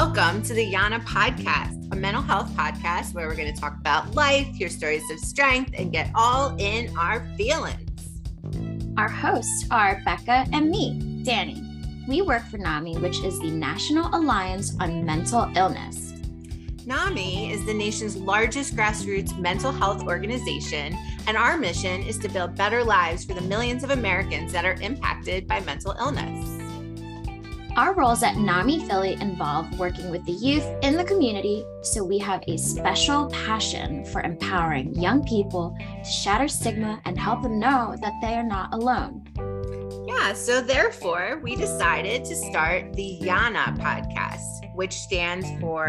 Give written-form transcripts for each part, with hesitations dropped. Welcome to the YANA podcast, a mental health podcast where we're going to talk about life, hear stories of strength, and get all in our feelings. Our hosts are Becca and me, Danny. We work for NAMI, which is the National Alliance on Mental Illness. NAMI is the nation's largest grassroots mental health organization, and our mission is to build better lives for the millions of Americans that are impacted by mental illness. Our roles at NAMI Philly involve working with the youth in the community, so we have a special passion for empowering young people to shatter stigma and help them know that they are not alone. Yeah, so therefore, we decided to start the YANA podcast, which stands for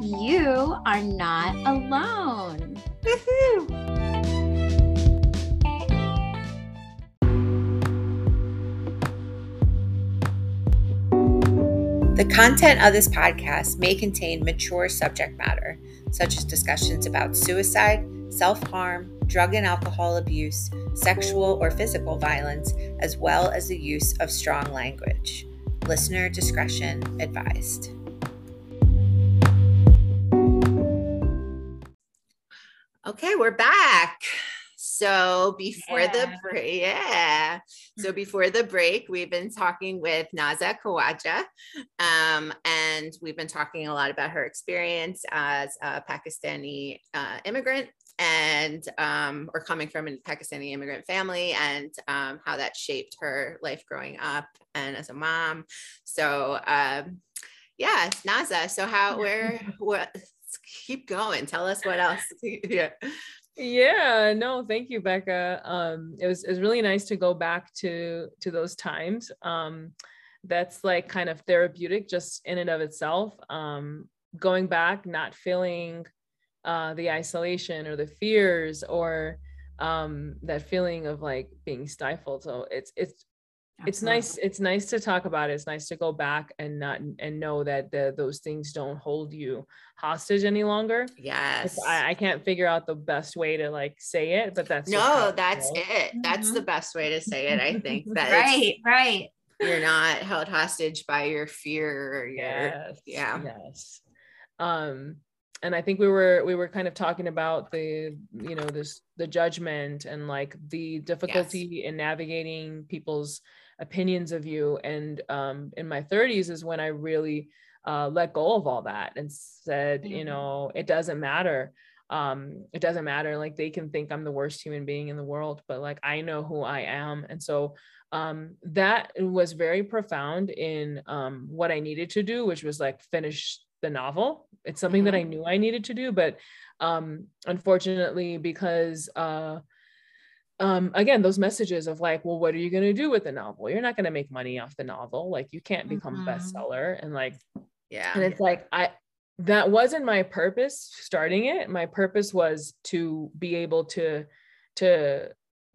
You Are Not Alone. Woohoo! The content of this podcast may contain mature subject matter, such as discussions about suicide, self-harm, drug and alcohol abuse, sexual or physical violence, as well as the use of strong language. Listener discretion advised. Okay, we're back. So before the break, we've been talking with Nazhah Khawaja, and we've been talking a lot about her experience as a Pakistani immigrant and, or coming from a Pakistani immigrant family, and how that shaped her life growing up and as a mom. So yeah, Nazhah, so keep going. Tell us what else. Yeah. Yeah, no, thank you, Becca. It was really nice to go back to those times. That's like kind of therapeutic just in and of itself. Going back, not feeling the isolation or the fears or that feeling of like being stifled. So it's nice to talk about it. It's nice to go back and know that those things don't hold you hostage any longer. Yes. I can't figure out the best way to like say it, but that's it. That's the best way to say it. I think that right. You're not held hostage by your fear. Or your, yes. And I think we were kind of talking about the judgment and like the difficulty in navigating people's opinions of you. And in my 30s is when I really let go of all that and said, it doesn't matter. It doesn't matter. Like they can think I'm the worst human being in the world, but like, I know who I am. And so that was very profound in what I needed to do, which was like finish the novel. It's something that I knew I needed to do, but unfortunately, because again, those messages of like, well, what are you going to do with the novel? You're not going to make money off the novel. Like you can't become a bestseller. And like, and it's like, that wasn't my purpose starting it. My purpose was to be able to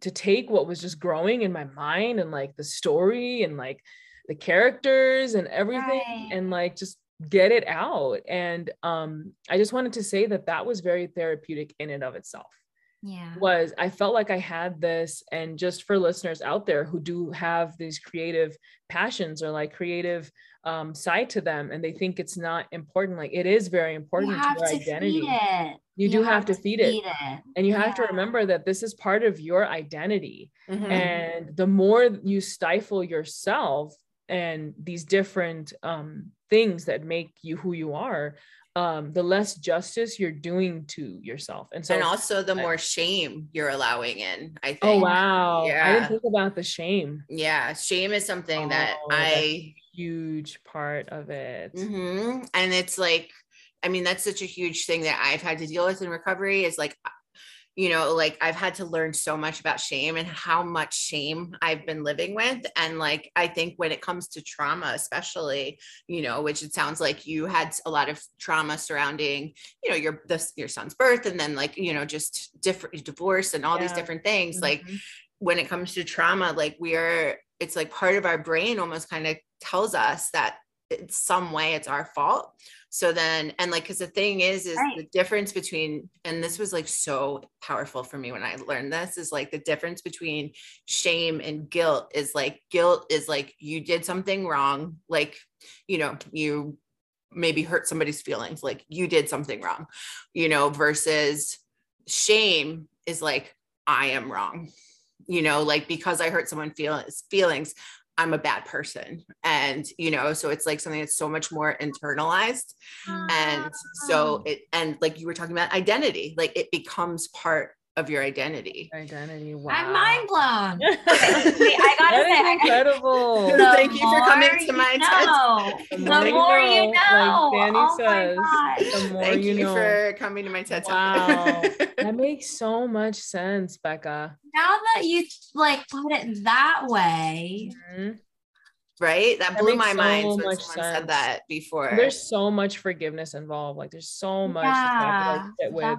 take what was just growing in my mind and like the story and like the characters and everything and like, just get it out. And I just wanted to say that was very therapeutic in and of itself. I felt like I had this, and just for listeners out there who do have these creative passions or like creative side to them, and they think it's not important. Like it is very important to your identity. You do have to feed it. And you have to remember that this is part of your identity. And the more you stifle yourself and these different things that make you who you are, the less justice you're doing to yourself. And so, and also the more shame you're allowing in, I think. Oh, wow. Yeah. I didn't think about the shame. Yeah. Shame is something that's a huge part of it. And it's like, I mean, that's such a huge thing that I've had to deal with in recovery is like, I've had to learn so much about shame and how much shame I've been living with. And like, I think when it comes to trauma, especially, which it sounds like you had a lot of trauma surrounding, your son's birth, and then like, just different divorce and all these different things. Like when it comes to trauma, like it's like part of our brain almost kind of tells us that in some way it's our fault. So then, and like, cause the thing is the difference between, and this was like so powerful for me when I learned this, is like the difference between shame and guilt is like you did something wrong. Like, you maybe hurt somebody's feelings, like you did something wrong, you know, versus shame is like, I am wrong, you know, like because I hurt someone's feelings, I'm a bad person. And, you know, so it's like something that's so much more internalized. And so it, and like you were talking about identity, like it becomes part of your identity. Wow. I'm mind blown. I gotta say, incredible. Thank you for coming to my TED. The more you know, like Danny says, the more you know. Thank you for coming to my TED Talk. Wow, that makes so much sense, Becca. Now that you like put it that way, right? That blew my mind when someone said that before. There's so much forgiveness involved. Like there's so much that with.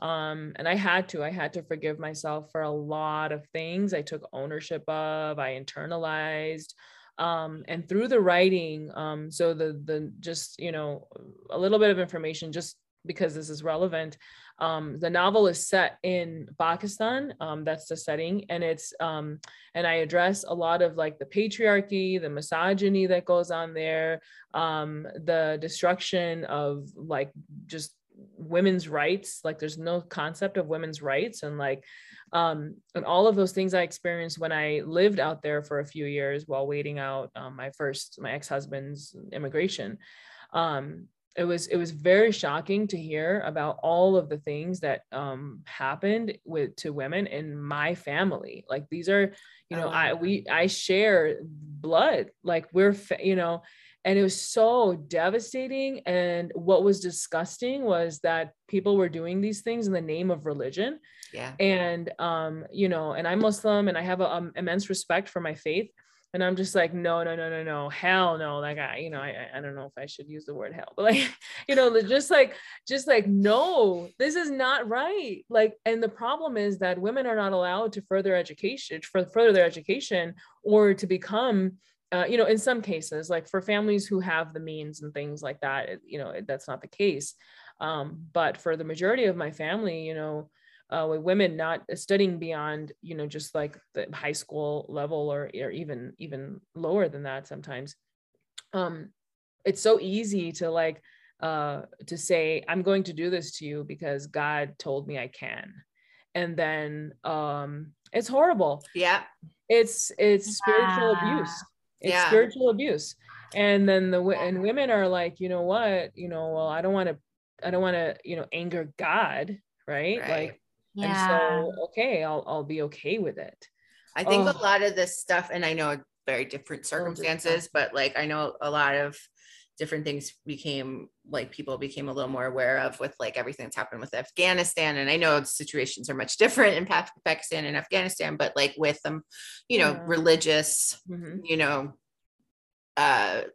And I had to forgive myself for a lot of things I took ownership of, I internalized. And through the writing, so the just, you know, a little bit of information just because this is relevant. The novel is set in Pakistan. That's the setting. And it's, and I address a lot of like the patriarchy, the misogyny that goes on there, the destruction of like just women's rights. Like there's no concept of women's rights. And like, and all of those things I experienced when I lived out there for a few years while waiting out my ex-husband's immigration. It was very shocking to hear about all of the things that happened to women in my family. Like these are, you know, I share blood, like we're, you know, and it was so devastating. And what was disgusting was that people were doing these things in the name of religion. Yeah. And, you know, and I'm Muslim and I have an immense respect for my faith. And I'm just like, no, hell no. Like, I don't know if I should use the word hell, but like, you know, just like, no, this is not right. Like, and the problem is that women are not allowed to further their education or to become, you know, in some cases, like for families who have the means and things like that, you know, that's not the case. But for the majority of my family, you know, with women not studying beyond, you know, just like the high school level or even lower than that sometimes. It's so easy to like, to say, I'm going to do this to you because God told me I can. And then, it's horrible. Yeah. It's spiritual abuse. It's spiritual abuse. And then and women are like, you know what, you know, well, I don't want to, you know, anger God. Right. Like, and so, okay, I'll be okay with it. I think a lot of this stuff, and I know very different circumstances, but like, I know a lot of different things people became a little more aware of with like everything that's happened with Afghanistan. And I know situations are much different in Pakistan and Afghanistan, but like with them, you know, religious, you know,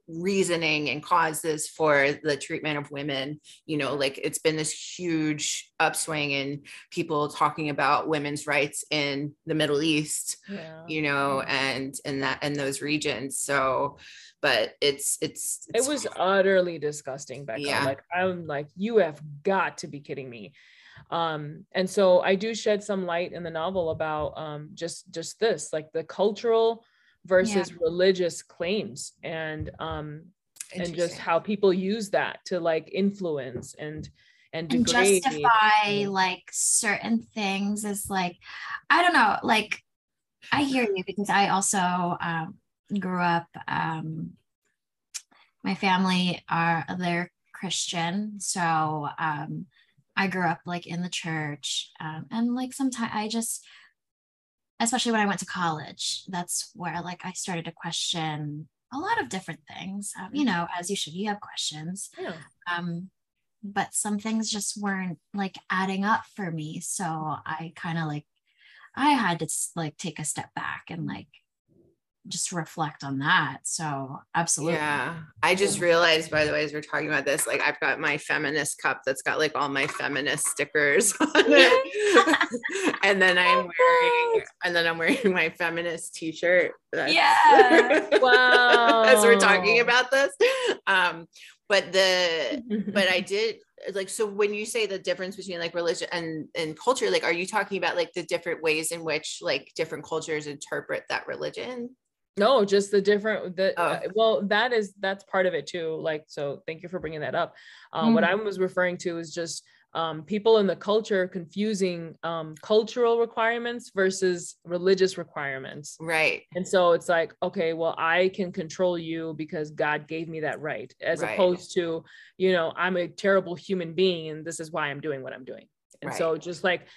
reasoning and causes for the treatment of women, you know, like it's been this huge upswing in people talking about women's rights in the Middle East, you know, and in that, in those regions. So, but it was utterly disgusting, Becca. Yeah. Like, I'm like, you have got to be kidding me. And so I do shed some light in the novel about, just this, like the cultural versus religious claims and just how people use that to like influence and degrade. And justify like certain things is like, I don't know, like I hear you because I also grew up, my family they're Christian. So I grew up like in the church and like sometimes I just, especially when I went to college, that's where like I started to question a lot of different things, you know, as you should, you have questions, but some things just weren't like adding up for me. So I kind of like, I had to like take a step back and like, just reflect on that. So absolutely. Yeah. I just realized, by the way, as we're talking about this, like I've got my feminist cup that's got like all my feminist stickers on it. And then I'm wearing my feminist t-shirt. Wow. As we're talking about this. But I did like, so when you say the difference between like religion and culture, like, are you talking about like the different ways in which like different cultures interpret that religion? No, just the different, that's part of it too. Like, so thank you for bringing that up. What I was referring to is just people in the culture confusing cultural requirements versus religious requirements. Right. And so it's like, okay, well, I can control you because God gave me that right, as opposed to, you know, I'm a terrible human being and this is why I'm doing what I'm doing. And so just like,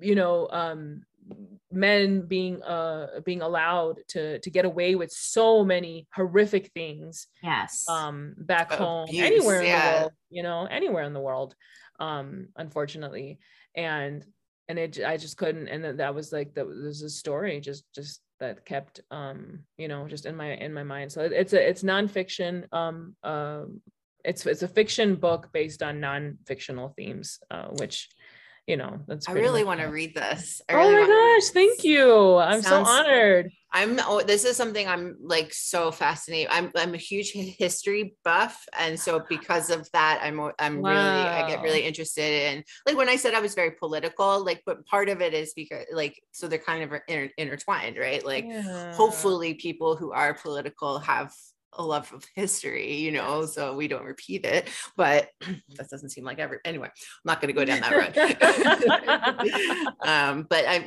you know, men being allowed to get away with so many horrific things back home, anywhere in the world, you know, anywhere in the world, unfortunately. And it, I just couldn't. And that was like, that was a story just that kept, you know, just in my mind. So it's nonfiction. It's a fiction book based on non-fictional themes, which, you know, that's, I really want to read this. Oh my gosh. Thank you. I'm so honored. This is something I'm like so fascinated. I'm a huge history buff. And so because of that, I get really interested in, like, when I said I was very political, like, but part of it is because, like, so they're kind of intertwined, right? Like, hopefully people who are political have a love of history, you know, so we don't repeat it, but that doesn't seem like anyway, I'm not going to go down that road.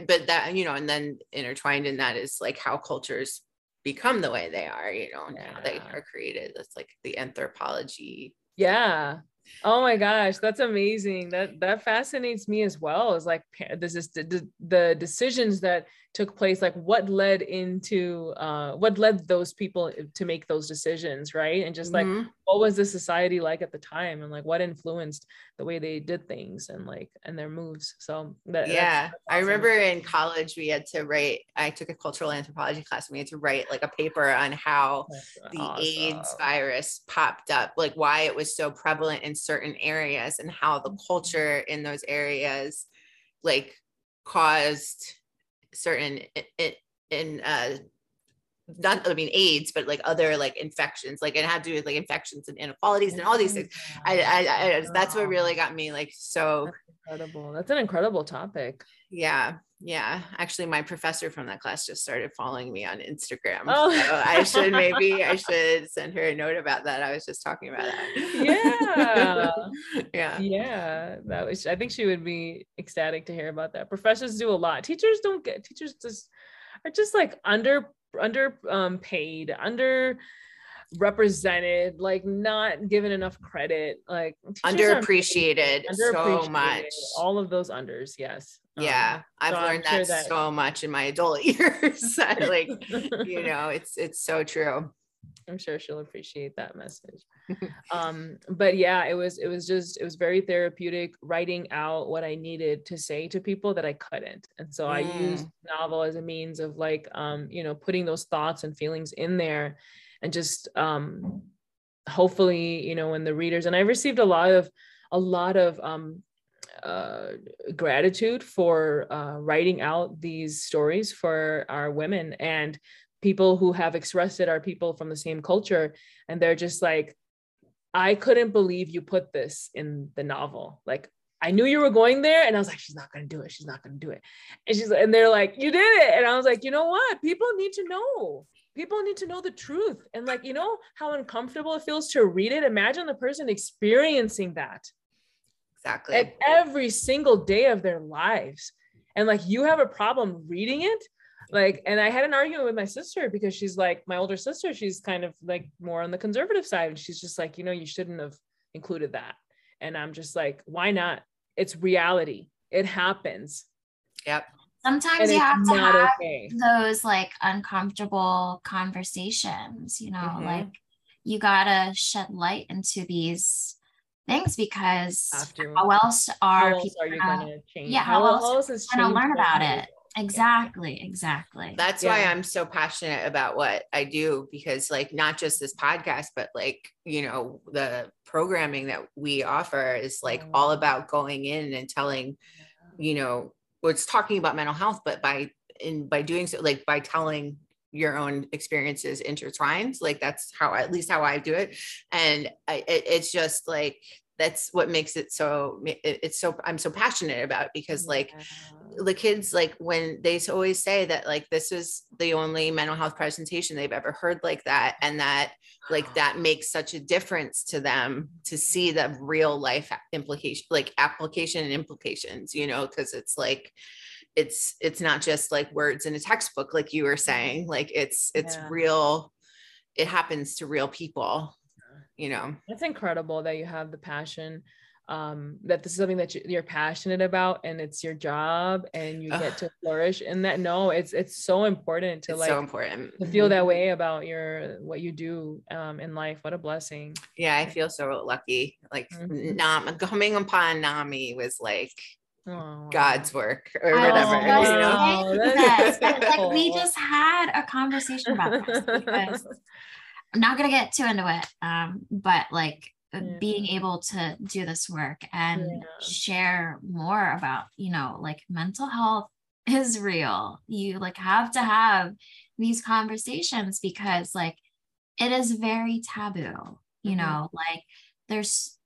But that, you know, and then intertwined in that is like how cultures become the way they are, you know, and how they are created. That's like the anthropology. Yeah. Oh my gosh. That's amazing. That fascinates me as well. Is like, this is the decisions that took place, like what led those people to make those decisions. Right. And just like, what was the society like at the time? And like, what influenced the way they did things and their moves. So that's awesome. I remember in college, I took a cultural anthropology class and we had to write like a paper on how the AIDS virus popped up, like why it was so prevalent in certain areas and how the culture in those areas like caused certain AIDS, but like other like infections, like it had to do with like infections and inequalities and all these things. I that's what really got me like so. That's incredible. That's an incredible topic. Yeah. Yeah. Actually, my professor from that class just started following me on Instagram. Oh. So I should send her a note about that. I was just talking about that. Yeah. Yeah. Yeah. I think she would be ecstatic to hear about that. Professors do a lot. Teachers are just like underpaid, underrepresented, like not given enough credit, like underappreciated so much. All of those unders. Yes. Yeah. I've learned that so much in my adult years. Like, you know, it's so true. I'm sure she'll appreciate that message. But yeah, it was very therapeutic writing out what I needed to say to people that I couldn't. And so I used novel as a means of like, you know, putting those thoughts and feelings in there and just, hopefully, you know, when the readers, and I received a lot of gratitude for, writing out these stories for our women, and people who have expressed it are people from the same culture. And they're just like, I couldn't believe you put this in the novel. Like, I knew you were going there. And I was like, she's not going to do it. She's not going to do it. And they're like, you did it. And I was like, you know what? People need to know. People need to know the truth. And like, you know how uncomfortable it feels to read it? Imagine the person experiencing that. Exactly. At every single day of their lives. And like, you have a problem reading it. Like, and I had an argument with my sister because she's like, my older sister, she's kind of like more on the conservative side. And she's just like, you know, you shouldn't have included that. And I'm just like, why not? It's reality. It happens. Yep. Sometimes you have to have those like uncomfortable conversations, you know, like you gotta shed light into these things because how else are you gonna learn about it? Exactly. That's why I'm so passionate about what I do, because like not just this podcast, but like, you know, the programming that we offer is like all about going in and telling, you know, well, it's talking about mental health, but by doing so, like by telling your own experiences intertwined, like that's at least how I do it. And it's just like, that's what makes it so I'm so passionate about it, because like the kids, like when they always say that, like, this is the only mental health presentation they've ever heard like that. And that, like, that makes such a difference to them to see the real life implication, like application and implications, you know, because it's like, it's not just like words in a textbook, like you were saying, like it's real, it happens to real people, you know. It's incredible that you have the passion, that this is something that you're passionate about and it's your job and you get to flourish in that. No, it's so important to, it's like so important to feel that way about what you do in life. What a blessing. Yeah. I feel so lucky. Like coming upon NAMI was like, God's work or whatever. You know? Like we just had a conversation about this because I'm not going to get too into it. But like, being able to do this work and share more about, you know, like mental health is real. You like have to have these conversations because like it is very taboo, you know, like there's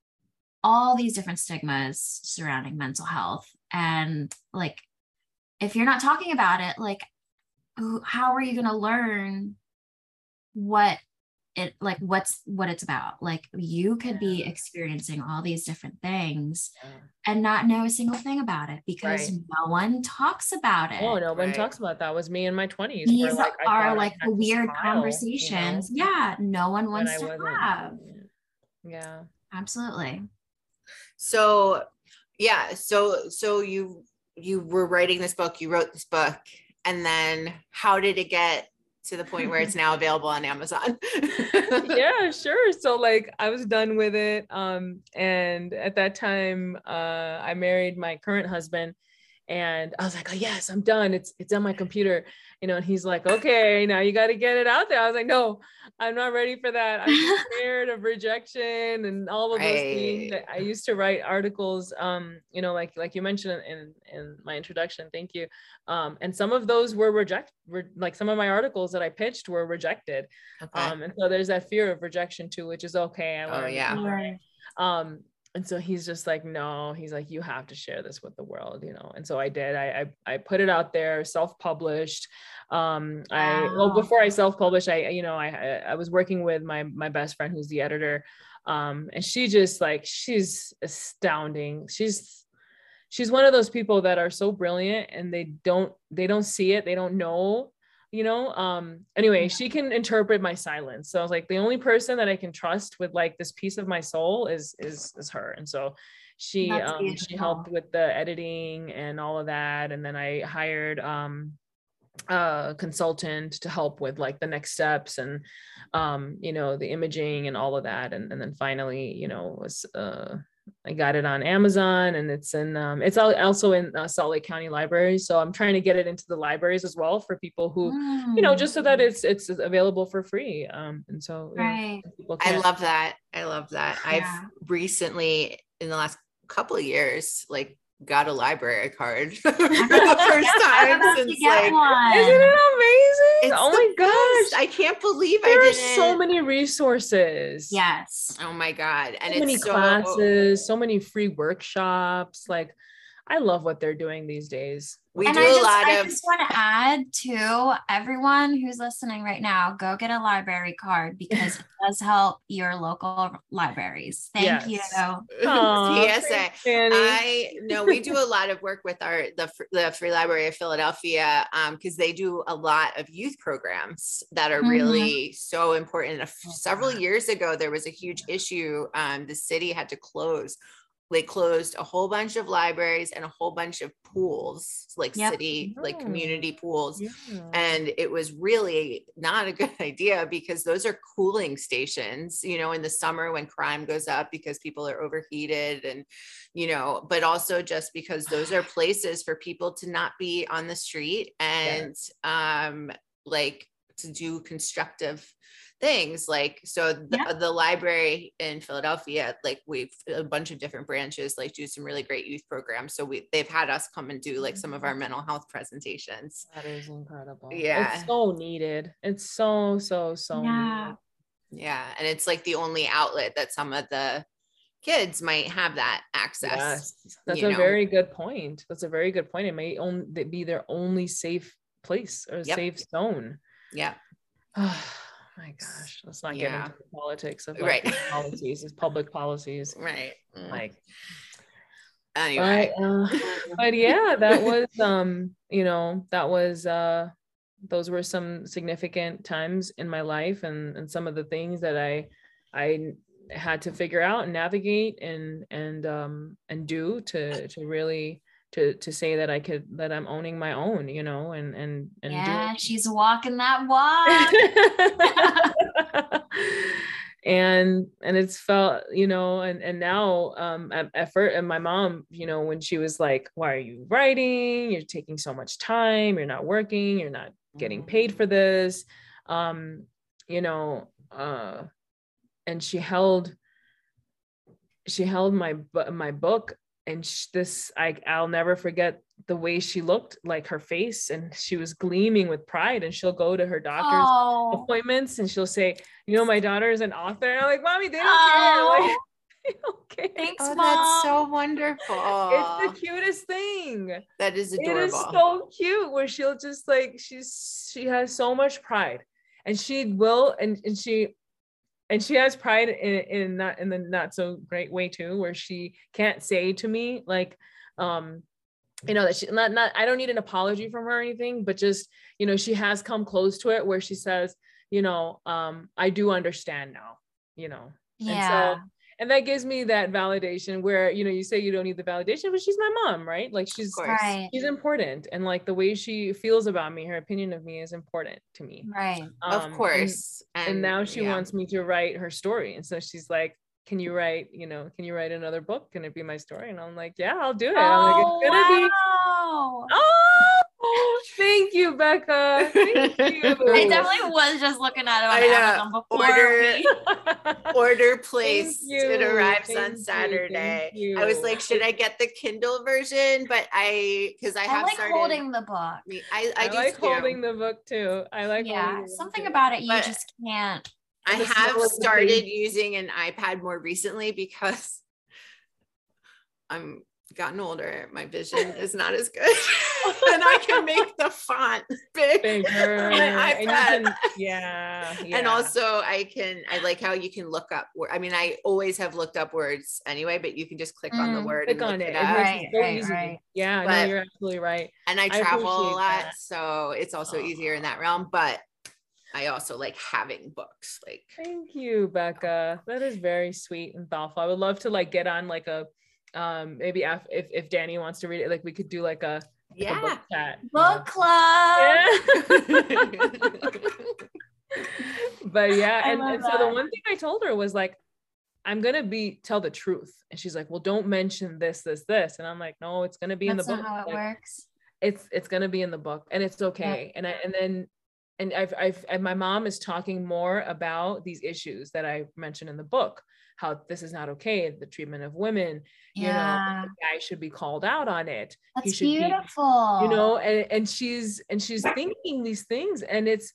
all these different stigmas surrounding mental health. And like, if you're not talking about it, like, how are you going to learn what it like what it's about? Like you could be experiencing all these different things and not know a single thing about it because no one talks about it. Oh, no one talks about that. It was me in my 20s. These are like weird conversations. You know? Yeah. No one wants to have. Yeah, absolutely. So, yeah. So you were writing this book, you wrote this book, and then how did it get to the point where it's now available on Amazon? Yeah, sure. So like I was done with it. And at that time, I married my current husband and I was like, oh yes, I'm done. It's on my computer, you know? And he's like, okay, now you got to get it out there. I was like, no, I'm not ready for that. I'm scared of rejection and all of those things. I used to write articles, you know, like you mentioned in my introduction, thank you. And some of those were some of my articles that I pitched were rejected. Okay. And so there's that fear of rejection too, which is okay. And so he's just like, no, he's like, you have to share this with the world, you know? And so I did, I put it out there, self-published. Before I self-published, I was working with my best friend who's the editor. And she just like, she's astounding. She's one of those people that are so brilliant and they don't see it. They don't know, you know? She can interpret my silence. So I was like, the only person that I can trust with like this piece of my soul is her. And so she helped with the editing and all of that. And then I hired, a consultant to help with like the next steps and, you know, the imaging and all of that. And then finally, you know, I got it on Amazon and it's in, it's also in Salt Lake County Libraries. So I'm trying to get it into the libraries as well for people who, you know, just so that it's available for free. And so I love that. Yeah. I've recently in the last couple of years, like got a library card for the first time since like, one. Isn't it amazing? It's gosh. I can't believe there are so many resources. Yes. Oh my God. And so many classes, so many free workshops. Like I love what they're doing these days. I just want to add to everyone who's listening right now, go get a library card because it does help your local libraries. Thank you. Aww, PSA. We do a lot of work with the Free Library of Philadelphia because they do a lot of youth programs that are really so important. Several years ago, there was a huge issue. The city had to close. They closed a whole bunch of libraries and a whole bunch of pools, like city, like community pools. Yeah. And it was really not a good idea because those are cooling stations, you know, in the summer when crime goes up because people are overheated and, you know, but also just because those are places for people to not be on the street and like to do constructive things. Like, so the library in Philadelphia, like we've a bunch of different branches, like do some really great youth programs. So they've had us come and do like some of our mental health presentations. That is incredible. Yeah. It's so needed. It's so needed. Yeah. And it's like the only outlet that some of the kids might have that access. Yes, that's a very good point. That's a very good point. It may only be their only safe place or safe zone. Yeah. Oh my gosh. Let's not get into the politics of policies. It's public policies. Right. Like, anyway, but yeah, that was, that was, those were some significant times in my life, and some of the things that I had to figure out and navigate and do to really, to say that that I'm owning my own, and yeah, she's walking that walk. And it's felt, and now, at first, and my mom, when she was like, why are you writing? You're taking so much time. You're not working. You're not getting paid for this. And she held my book, and I'll never forget the way she looked, like her face, and she was gleaming with pride, and she'll go to her doctor's appointments and she'll say, my daughter is an author. And I'm like, mommy, they don't care. Like, okay. Thanks, Mom. That's so wonderful. It's the cutest thing. That is adorable. It is so cute, where she'll just like, she has so much pride, and she will. And she has pride in the not so great way too, where she can't say to me, like, that she I don't need an apology from her or anything, but just, she has come close to it, where she says, I do understand now, Yeah. And so, and that gives me that validation where, you say you don't need the validation, but she's my mom, right? Like she's important. And like the way she feels about me, her opinion of me is important to me. Right. Of course. And now she wants me to write her story. And so she's like, can you write another book? Can it be my story? And I'm like, yeah, I'll do it. I'm like, it's gonna be. Oh, thank you, Becca. Thank you. I definitely was just looking at it on Amazon before. Order placed. It arrives on Saturday. I was like, should I get the Kindle version? But because I have like started holding the book. I like holding the book too. I like something about it. You but just can't. I have started using an iPad more recently because I'm gotten older. My vision is not as good, and I can make the font bigger. And and also I like how you can look up. I mean, I always have looked up words anyway, but you can just click on the word. Click and on it up. Right. Yeah, but, you're absolutely right. And I travel a lot, so it's also easier in that realm. But I also like having books. Like, thank you, Becca. That is very sweet and thoughtful. I would love to like get on like a maybe if Danny wants to read it, like we could do like a a book chat, book club. Yeah. But yeah, and so the one thing I told her was like, I'm gonna tell the truth, and she's like, well, don't mention this, and I'm like, no, it's gonna be in the book. That's how it works. It's gonna be in the book, and it's okay. Yeah. And my mom is talking more about these issues that I mentioned in the book, how this is not okay, the treatment of women, the guy should be called out on it. That's beautiful. And she's thinking these things, and it's,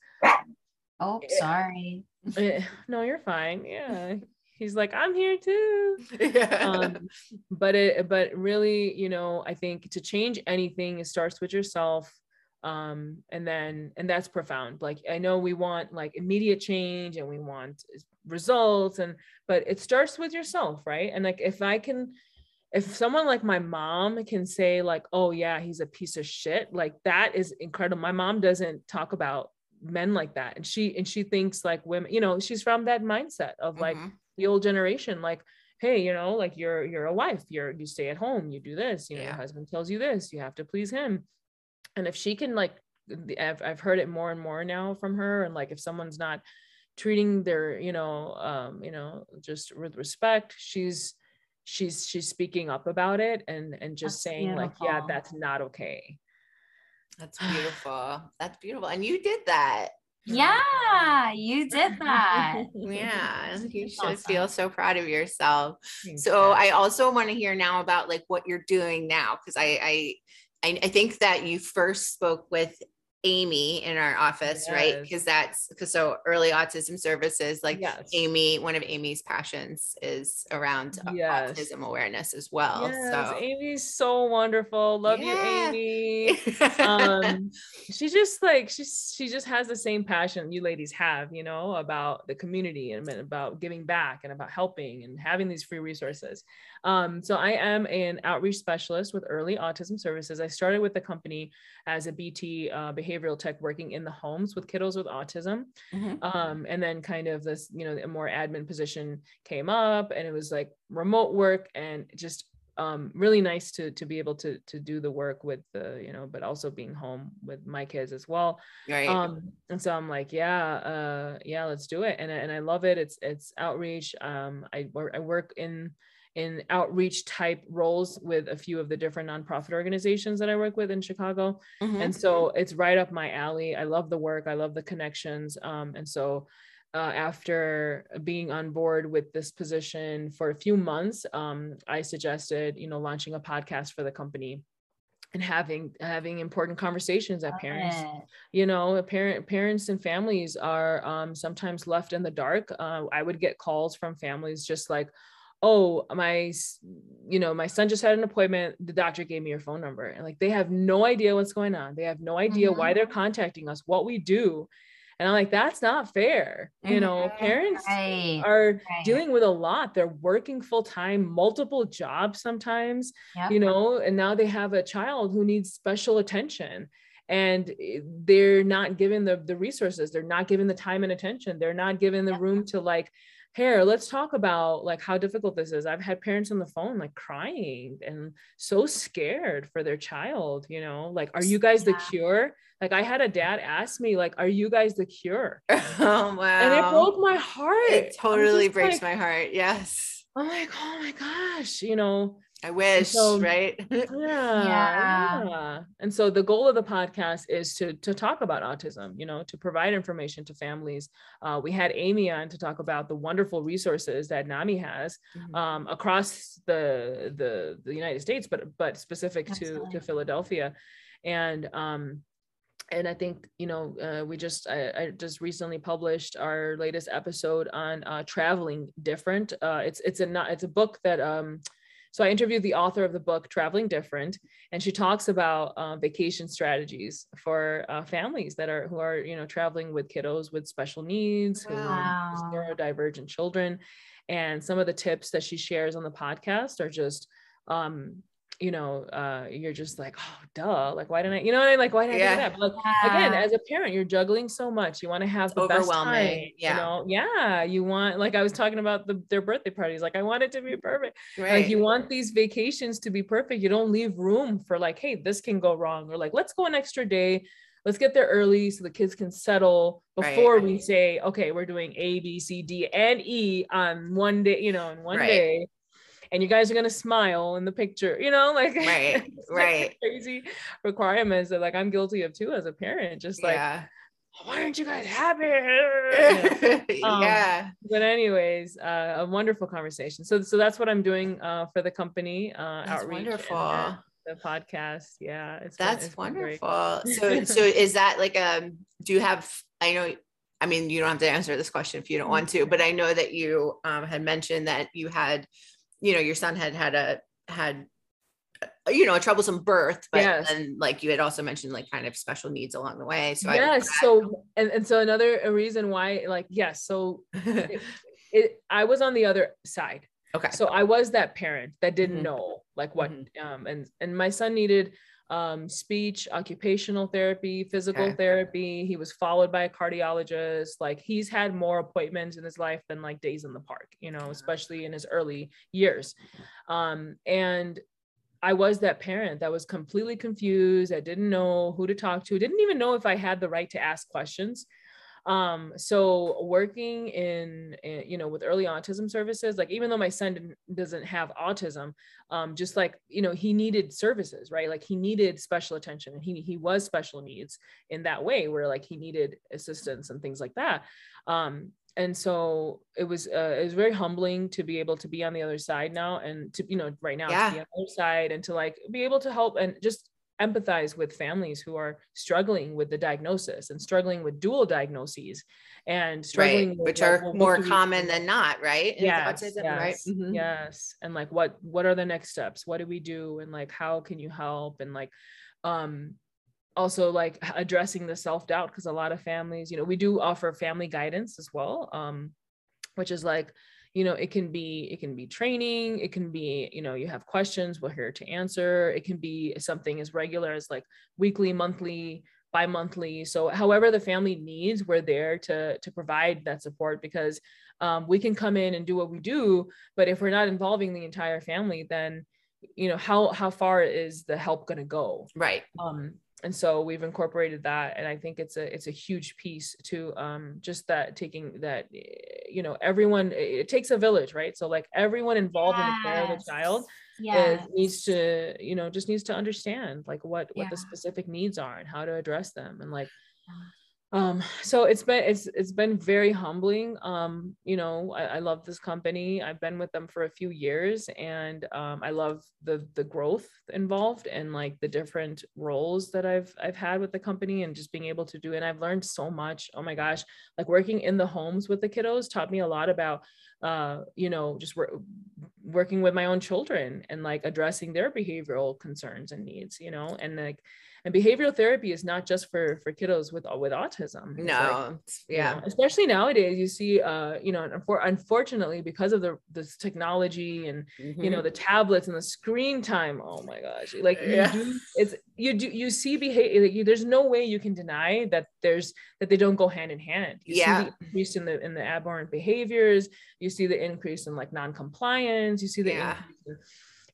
oh, sorry. No, you're fine. Yeah. He's like, I'm here too. But really, I think to change anything, it starts with yourself. And that's profound. Like, I know we want like immediate change and we want results, but it starts with yourself. Right. And like, if someone like my mom can say like, oh yeah, he's a piece of shit. Like, that is incredible. My mom doesn't talk about men like that. And she thinks like women, she's from that mindset of like the old generation, like, hey, like you're a wife, you stay at home, you do this, your husband tells you this, you have to please him. And if she can, like, I've heard it more and more now from her. And like, if someone's not treating their, just with respect, she's speaking up about it and just that's saying beautiful. Like, yeah, that's not okay. That's beautiful. That's beautiful. And you did that. Yeah, you did that. Yeah, you should feel so proud of yourself. So I also want to hear now about like what you're doing now, because I think that you first spoke with Amy in our office, yes. right? Because so Early Autism Services, like yes. Amy, one of Amy's passions is around yes. autism awareness as well. Yes. So Amy's so wonderful. Love yeah. you, Amy. She just has the same passion you ladies have, you know, about the community and about giving back and about helping and having these free resources. So I am an outreach specialist with Early Autism Services. I started with the company as a BT behavioral tech, working in the homes with kiddos with autism. Mm-hmm. And then kind of this, you know, a more admin position came up, and it was like remote work and just really nice to be able to do the work with the, you know, but also being home with my kids as well. Right. And so I'm like, yeah, let's do it. And I love it. It's outreach. I work in outreach type roles with a few of the different nonprofit organizations that I work with in Chicago. Mm-hmm. And so it's right up my alley. I love the work. I love the connections. And so after being on board with this position for a few months, I suggested, you know, launching a podcast for the company and having important conversations that parents, you know, parents and families are sometimes left in the dark. I would get calls from families just like, oh, my son just had an appointment. The doctor gave me your phone number. And like, they have no idea what's going on. They have no idea mm-hmm. why they're contacting us, what we do. And I'm like, that's not fair. Mm-hmm. You know, parents right. are right. dealing with a lot. They're working full time, multiple jobs sometimes, yep. you know, and now they have a child who needs special attention. And they're not given the resources. They're not given the time and attention. They're not given the yep. room to like, here, let's talk about like how difficult this is. I've had parents on the phone, like crying and so scared for their child, you know, like, are you guys yeah. the cure? Like I had a dad ask me like, are you guys the cure? Oh, wow. And it broke my heart. It totally breaks like, my heart. Yes. I'm like, oh my gosh, you know, I wish, so, right? Yeah, yeah. And so the goal of the podcast is to talk about autism, you know, to provide information to families. We had Amy on to talk about the wonderful resources that NAMI has mm-hmm. Across the United States, but specific Absolutely. to Philadelphia. And I think, you know, I just recently published our latest episode on Traveling Different. It's a book that, so I interviewed the author of the book, Traveling Different, and she talks about vacation strategies for families who are, you know, traveling with kiddos with special needs, wow. who are neurodivergent children. And some of the tips that she shares on the podcast are just, you know, you're just like, oh, duh. Like, why didn't I, you know what I mean? Like, why didn't yeah. I do that? But like, yeah. again, as a parent, you're juggling so much. You want to have the best time, yeah. you know? Yeah. You want, like, I was talking about their birthday parties. Like I want it to be perfect. Right. Like you want these vacations to be perfect. You don't leave room for like, hey, this can go wrong. Or like, let's go an extra day. Let's get there early so the kids can settle before right. we say, okay, we're doing A, B, C, D, and E on one day, you know, in one right. day. And you guys are going to smile in the picture, you know, like, right, right. crazy requirements that like I'm guilty of too as a parent, just like, yeah. why aren't you guys happy? You know? Yeah. But anyways, a wonderful conversation. So that's what I'm doing for the company, that's outreach. Wonderful. And, the podcast. Yeah. That's wonderful. So is that like, do you have, you don't have to answer this question if you don't want to, but I know that you had mentioned that you had, you know, your son had you know, a troublesome birth, but yes. then like you had also mentioned like kind of special needs along the way. So yes. So another reason why, like, yes. So I was on the other side. Okay. So I was that parent that didn't mm-hmm. know like what, mm-hmm. and my son needed, speech, occupational therapy, physical okay. therapy. He was followed by a cardiologist. Like he's had more appointments in his life than like days in the park, you know, especially in his early years. And I was that parent that was completely confused. I didn't know who to talk to. Didn't even know if I had the right to ask questions. So working in, you know, with Early Autism Services, like, even though my son doesn't have autism, just like, you know, he needed services, right? Like he needed special attention and he was special needs in that way where like he needed assistance and things like that. And so it was very humbling to be able to be on the other side now and to, you know, right now yeah. to be on the other side and to like be able to help and just empathize with families who are struggling with the diagnosis and struggling with dual diagnoses and struggling with, which are more common than not, right? Yes, autism, right? Mm-hmm. Yes. And like, what are the next steps? What do we do? And like, how can you help? And like, also like addressing the self-doubt, because a lot of families, you know, we do offer family guidance as well, which is like, you know, it can be training, it can be, you know, you have questions, we're here to answer. It can be something as regular as like weekly, monthly, bi-monthly. So however the family needs, we're there to provide that support, because we can come in and do what we do, but if we're not involving the entire family, then, you know, how far is the help going to go? Right. And so we've incorporated that. And I think it's a huge piece to just that, taking that, you know, everyone, it takes a village, right? So like everyone involved in the care of the child needs to, you know, just needs to understand like what the specific needs are and how to address them. And like, so it's been very humbling. You know, I love this company. I've been with them for a few years, and I love the growth involved and like the different roles that I've had with the company and just being able to do. And I've learned so much. Oh my gosh, like working in the homes with the kiddos taught me a lot about, you know, just working with my own children and like addressing their behavioral concerns and needs, you know, and like, and behavioral therapy is not just for kiddos with autism. It's you know, especially nowadays, you see, you know, unfortunately, because of this technology and, you know, the tablets and the screen time, oh my gosh, like you see behavior, there's no way you can deny that they don't go hand in hand. You see the increase in the aberrant behaviors, you see the increase in like non-compliance, you see the increase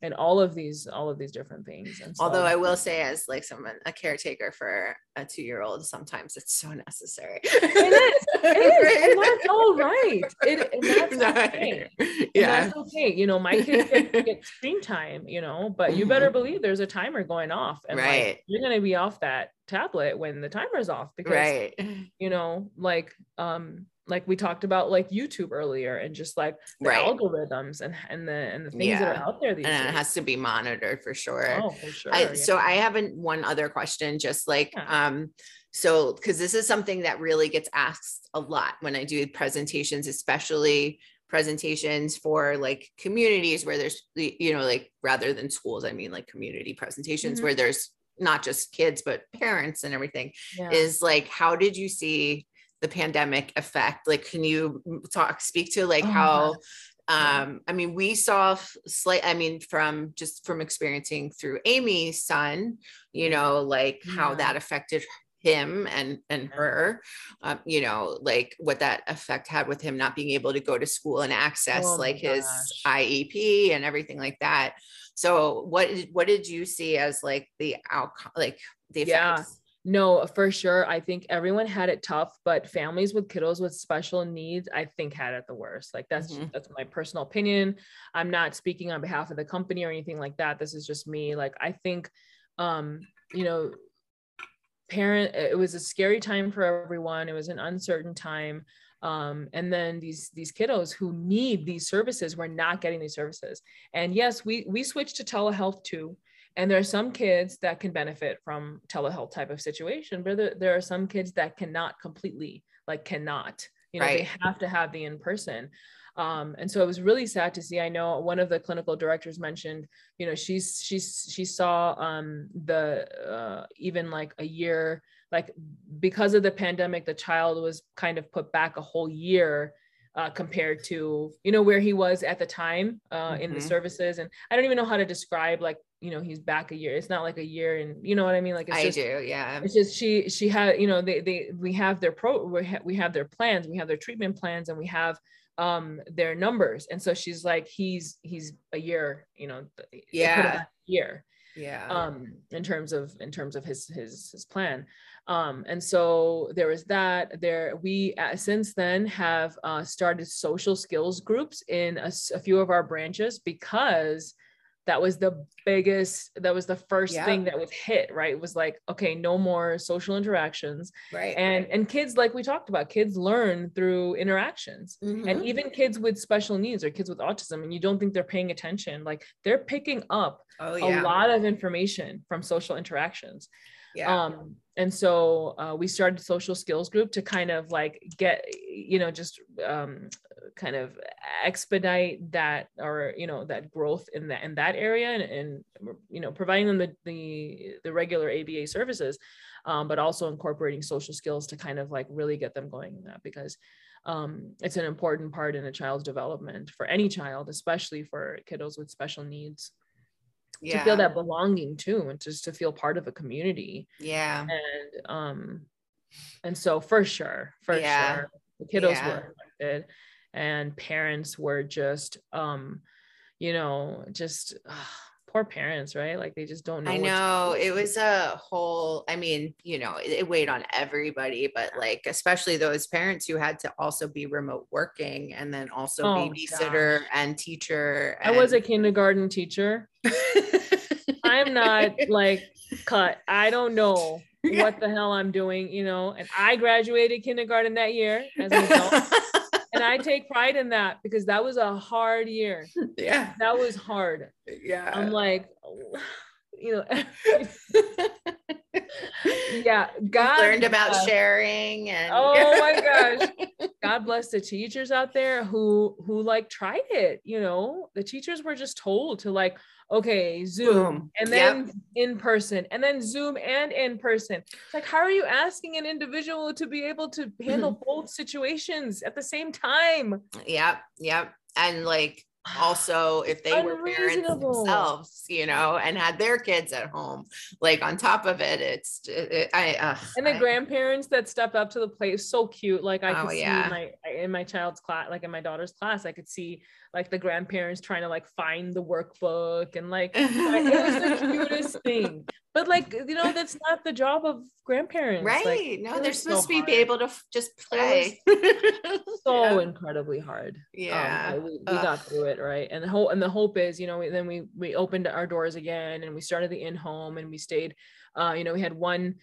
and all of these different things. And so, although I will say, as like a caretaker for a 2-year-old, sometimes it's so necessary. It is. And that's all right. That's okay. You know, my kids get screen time, you know, but you better believe there's a timer going off, and like, you're going to be off that tablet when the timer's off, because you know, like we talked about like YouTube earlier, and just like the algorithms and the things that are out there these days. And it has to be monitored for sure. Oh, for sure. So I have one other question, just like, so, cause this is something that really gets asked a lot when I do presentations, especially presentations for like communities where there's, you know, like rather than schools, I mean like community presentations where there's not just kids, but parents and everything, is like, how did you see the pandemic effect? Like, can you speak to like how, I mean, we saw from experiencing through Amy's son, you know, like how that affected him and her, you know, like what that effect had with him not being able to go to school and access his IEP and everything like that. So what did you see as like the outcome, like the effects? No, for sure. I think everyone had it tough, but families with kiddos with special needs, I think, had it the worst. Like that's my personal opinion. I'm not speaking on behalf of the company or anything like that. This is just me. Like, I think, you know, it was a scary time for everyone. It was an uncertain time. And then these kiddos who need these services were not getting these services. And yes, we switched to telehealth too. And there are some kids that can benefit from telehealth type of situation, but there are some kids that cannot, you know, they have to have the in-person. And so it was really sad to see. I know one of the clinical directors mentioned, you know, she saw even like a year, like because of the pandemic, the child was kind of put back a whole year compared to, you know, where he was at the time in the services. And I don't even know how to describe, like, you know, he's back a year. It's not like a year, and you know what I mean? Like, it's just, she had, you know, we have their plans, we have their treatment plans, and we have their numbers. And so she's like, he's a year, you know, in terms of his plan. And so there was that. We since then have started social skills groups in a few of our branches, because that was the biggest, that was the first thing that was hit, right? It was like, okay, no more social interactions. Right. And kids, like we talked about, kids learn through interactions, and even kids with special needs or kids with autism, and you don't think they're paying attention. Like they're picking up a lot of information from social interactions. Yeah. And so we started social skills group to kind of like get, you know, just kind of expedite that, or, you know, that growth in that area, and, you know, providing them the regular ABA services, but also incorporating social skills to kind of like really get them going in that, because it's an important part in a child's development for any child, especially for kiddos with special needs. Yeah. To feel that belonging too, and just to feel part of a community. Yeah. And so for sure, the kiddos were affected, and parents were just, you know, just poor parents, right? Like they just don't know. I know it was a whole, I mean, you know, it weighed on everybody, but like, especially those parents who had to also be remote working, and then also babysitter and teacher. I was a kindergarten teacher. I'm not like cut. I don't know what the hell I'm doing, you know, and I graduated kindergarten that year as an adult. And I take pride in that, because that was a hard year. Yeah. That was hard. Yeah. I'm like, you know, God learned about sharing, and my gosh, God bless the teachers out there who like tried it. You know, the teachers were just told to like, okay, Zoom and then in person, and then Zoom and in person. It's like, how are you asking an individual to be able to handle both situations at the same time? Yep. Yep. And like, also if they were parents themselves, you know, and had their kids at home, like on top of it, the grandparents that stepped up to the plate, so cute. Like I could see in my child's class, like in my daughter's class, I could see like the grandparents trying to like find the workbook, and like it was the cutest thing. But like, you know, that's not the job of grandparents. Right. Like, no, they're supposed to be able to just play. So incredibly hard. Yeah. We got through it. Right. And the hope is, you know, we opened our doors again, and we started the in-home, and we stayed, you know, we had one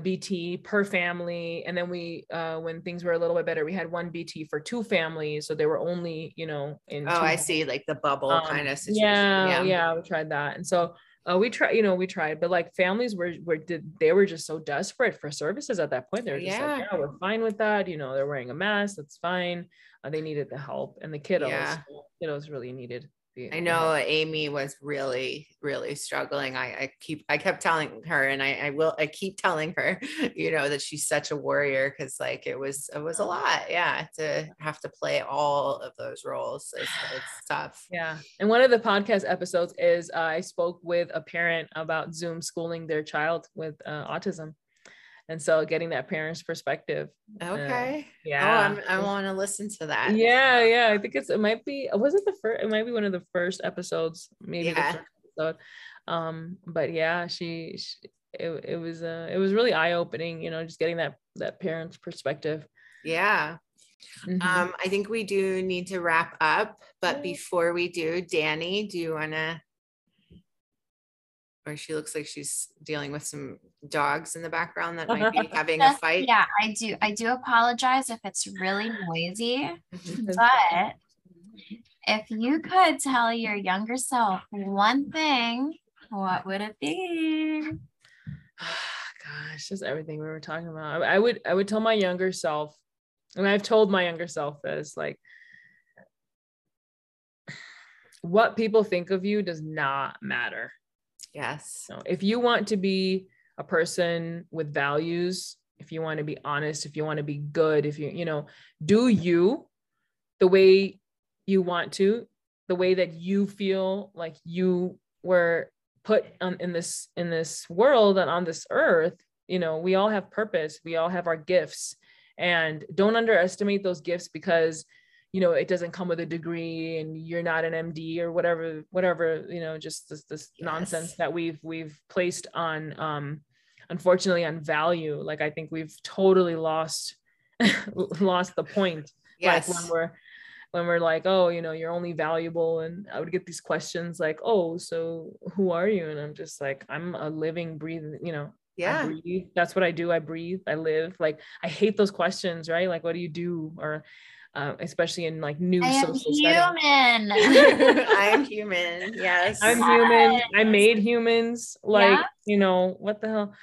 BT per family. And then we, when things were a little bit better, we had one BT for two families. So they were only, you know, in two. I see. Like the bubble kind of situation. Yeah. We tried that. And so, we tried, but like families were just so desperate for services at that point. They were just like, yeah, we're fine with that. You know, they're wearing a mask. That's fine. They needed the help, and the kiddos really needed. I know Amy was really, really struggling. I kept telling her, and I keep telling her, you know, that she's such a warrior. Cause like, it was a lot. Yeah. To have to play all of those roles. It's tough. Yeah. And one of the podcast episodes is I spoke with a parent about Zoom schooling their child with autism. And so getting that parent's perspective. Okay. I want to listen to that. Yeah. Yeah. I think it might be one of the first episodes, maybe the first episode. But yeah, it was really eye opening, you know, just getting that parent's perspective. Yeah. Mm-hmm. I think we do need to wrap up, but before we do, Danny, do you want to, or she looks like she's dealing with some dogs in the background that might be having a fight. Yeah, I do apologize if it's really noisy, but if you could tell your younger self one thing, what would it be? Gosh, just everything we were talking about. I would tell my younger self, and I've told my younger self this, like, what people think of you does not matter. Yes. So if you want to be a person with values, if you want to be honest, if you want to be good, if you, you know, do you the way you want to, the way that you feel like you were put in this world and on this earth, you know, we all have purpose. We all have our gifts, and don't underestimate those gifts, because, you know, it doesn't come with a degree, and you're not an MD or whatever, you know, just this nonsense that we've placed on, unfortunately, on value. Like, I think we've totally lost the point. Yes. Like when we're, when we're like, oh, you know, you're only valuable. And I would get these questions like, oh, so who are you? And I'm just like, I'm a living, breathing, you know, yeah, that's what I do. I breathe, I live. Like, I hate those questions, right? Like, what do you do? Or especially in like new social settings. I am human. Yes. I'm human. I made humans. Like, yeah. You know, what the hell?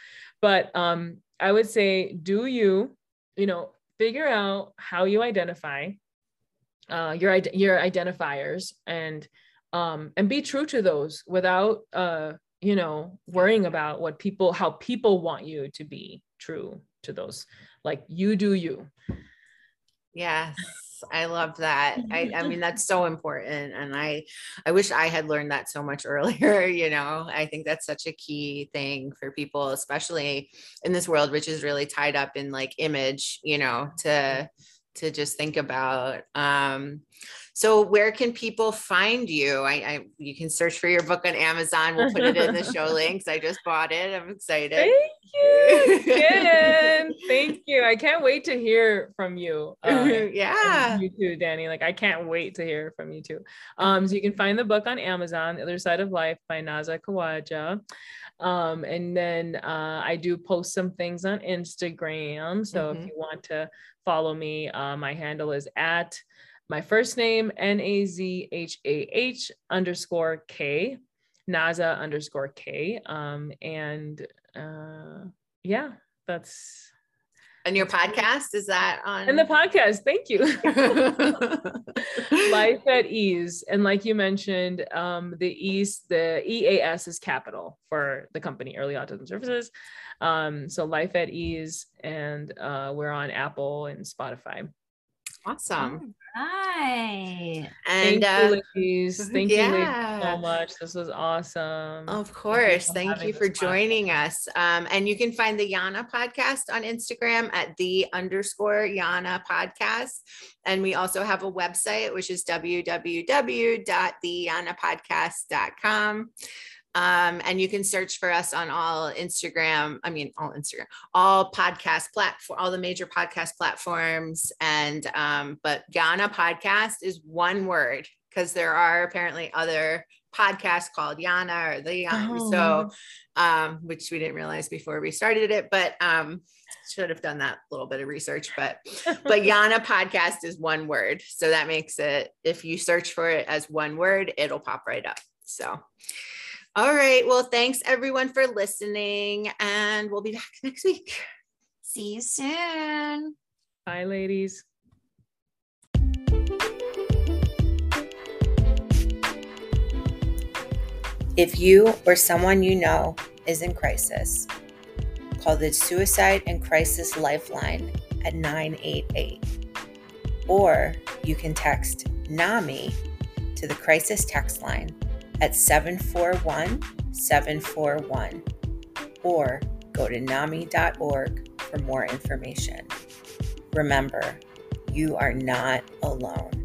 But I would say, do you, you know, figure out how you identify your identifiers and be true to those without, you know, worrying about what people, how people want you to be true to those. Like, you do you. Yes. I love that. I mean, that's so important. And I wish I had learned that so much earlier, you know. I think that's such a key thing for people, especially in this world, which is really tied up in like image, you know, to just think about. So where can people find you? You can search for your book on Amazon. We'll put it in the show links. I just bought it. I'm excited. Thank you. Again. Thank you. I can't wait to hear from you. Yeah. You too, Danny. Like, I can't wait to hear from you too. So you can find the book on Amazon, The Other Side of Life by Nazhah Khawaja. And then I do post some things on Instagram. So if you want to follow me, my handle is at my first name, NAZHAH_K, Nazhah_K. Yeah, that's. And your podcast, is that on? And the podcast, thank you. Life at EASe. And like you mentioned, the EASe, the EAS is capital for the company, Early Autism Services. So Life at EASe, and we're on Apple and Spotify. Awesome. Hi. And thank you ladies so much. This was awesome. Of course. Thank you for joining us. And you can find the YANA podcast on Instagram at @_YANApodcast. And we also have a website, which is www.theyanapodcast.com. And you can search for us on all podcast platform, all the major podcast platforms. And, but YANA podcast is one word, because there are apparently other podcasts called YANA or the YANA. Oh. So, which we didn't realize before we started it, but, should have done that little bit of research, but YANA podcast is one word. So that makes it, if you search for it as one word, it'll pop right up. So, all right. Well, thanks everyone for listening, and we'll be back next week. See you soon. Bye, ladies. If you or someone you know is in crisis, call the Suicide and Crisis Lifeline at 988, or you can text NAMI to the Crisis Text Line at 741-741, or go to nami.org for more information. Remember, you are not alone.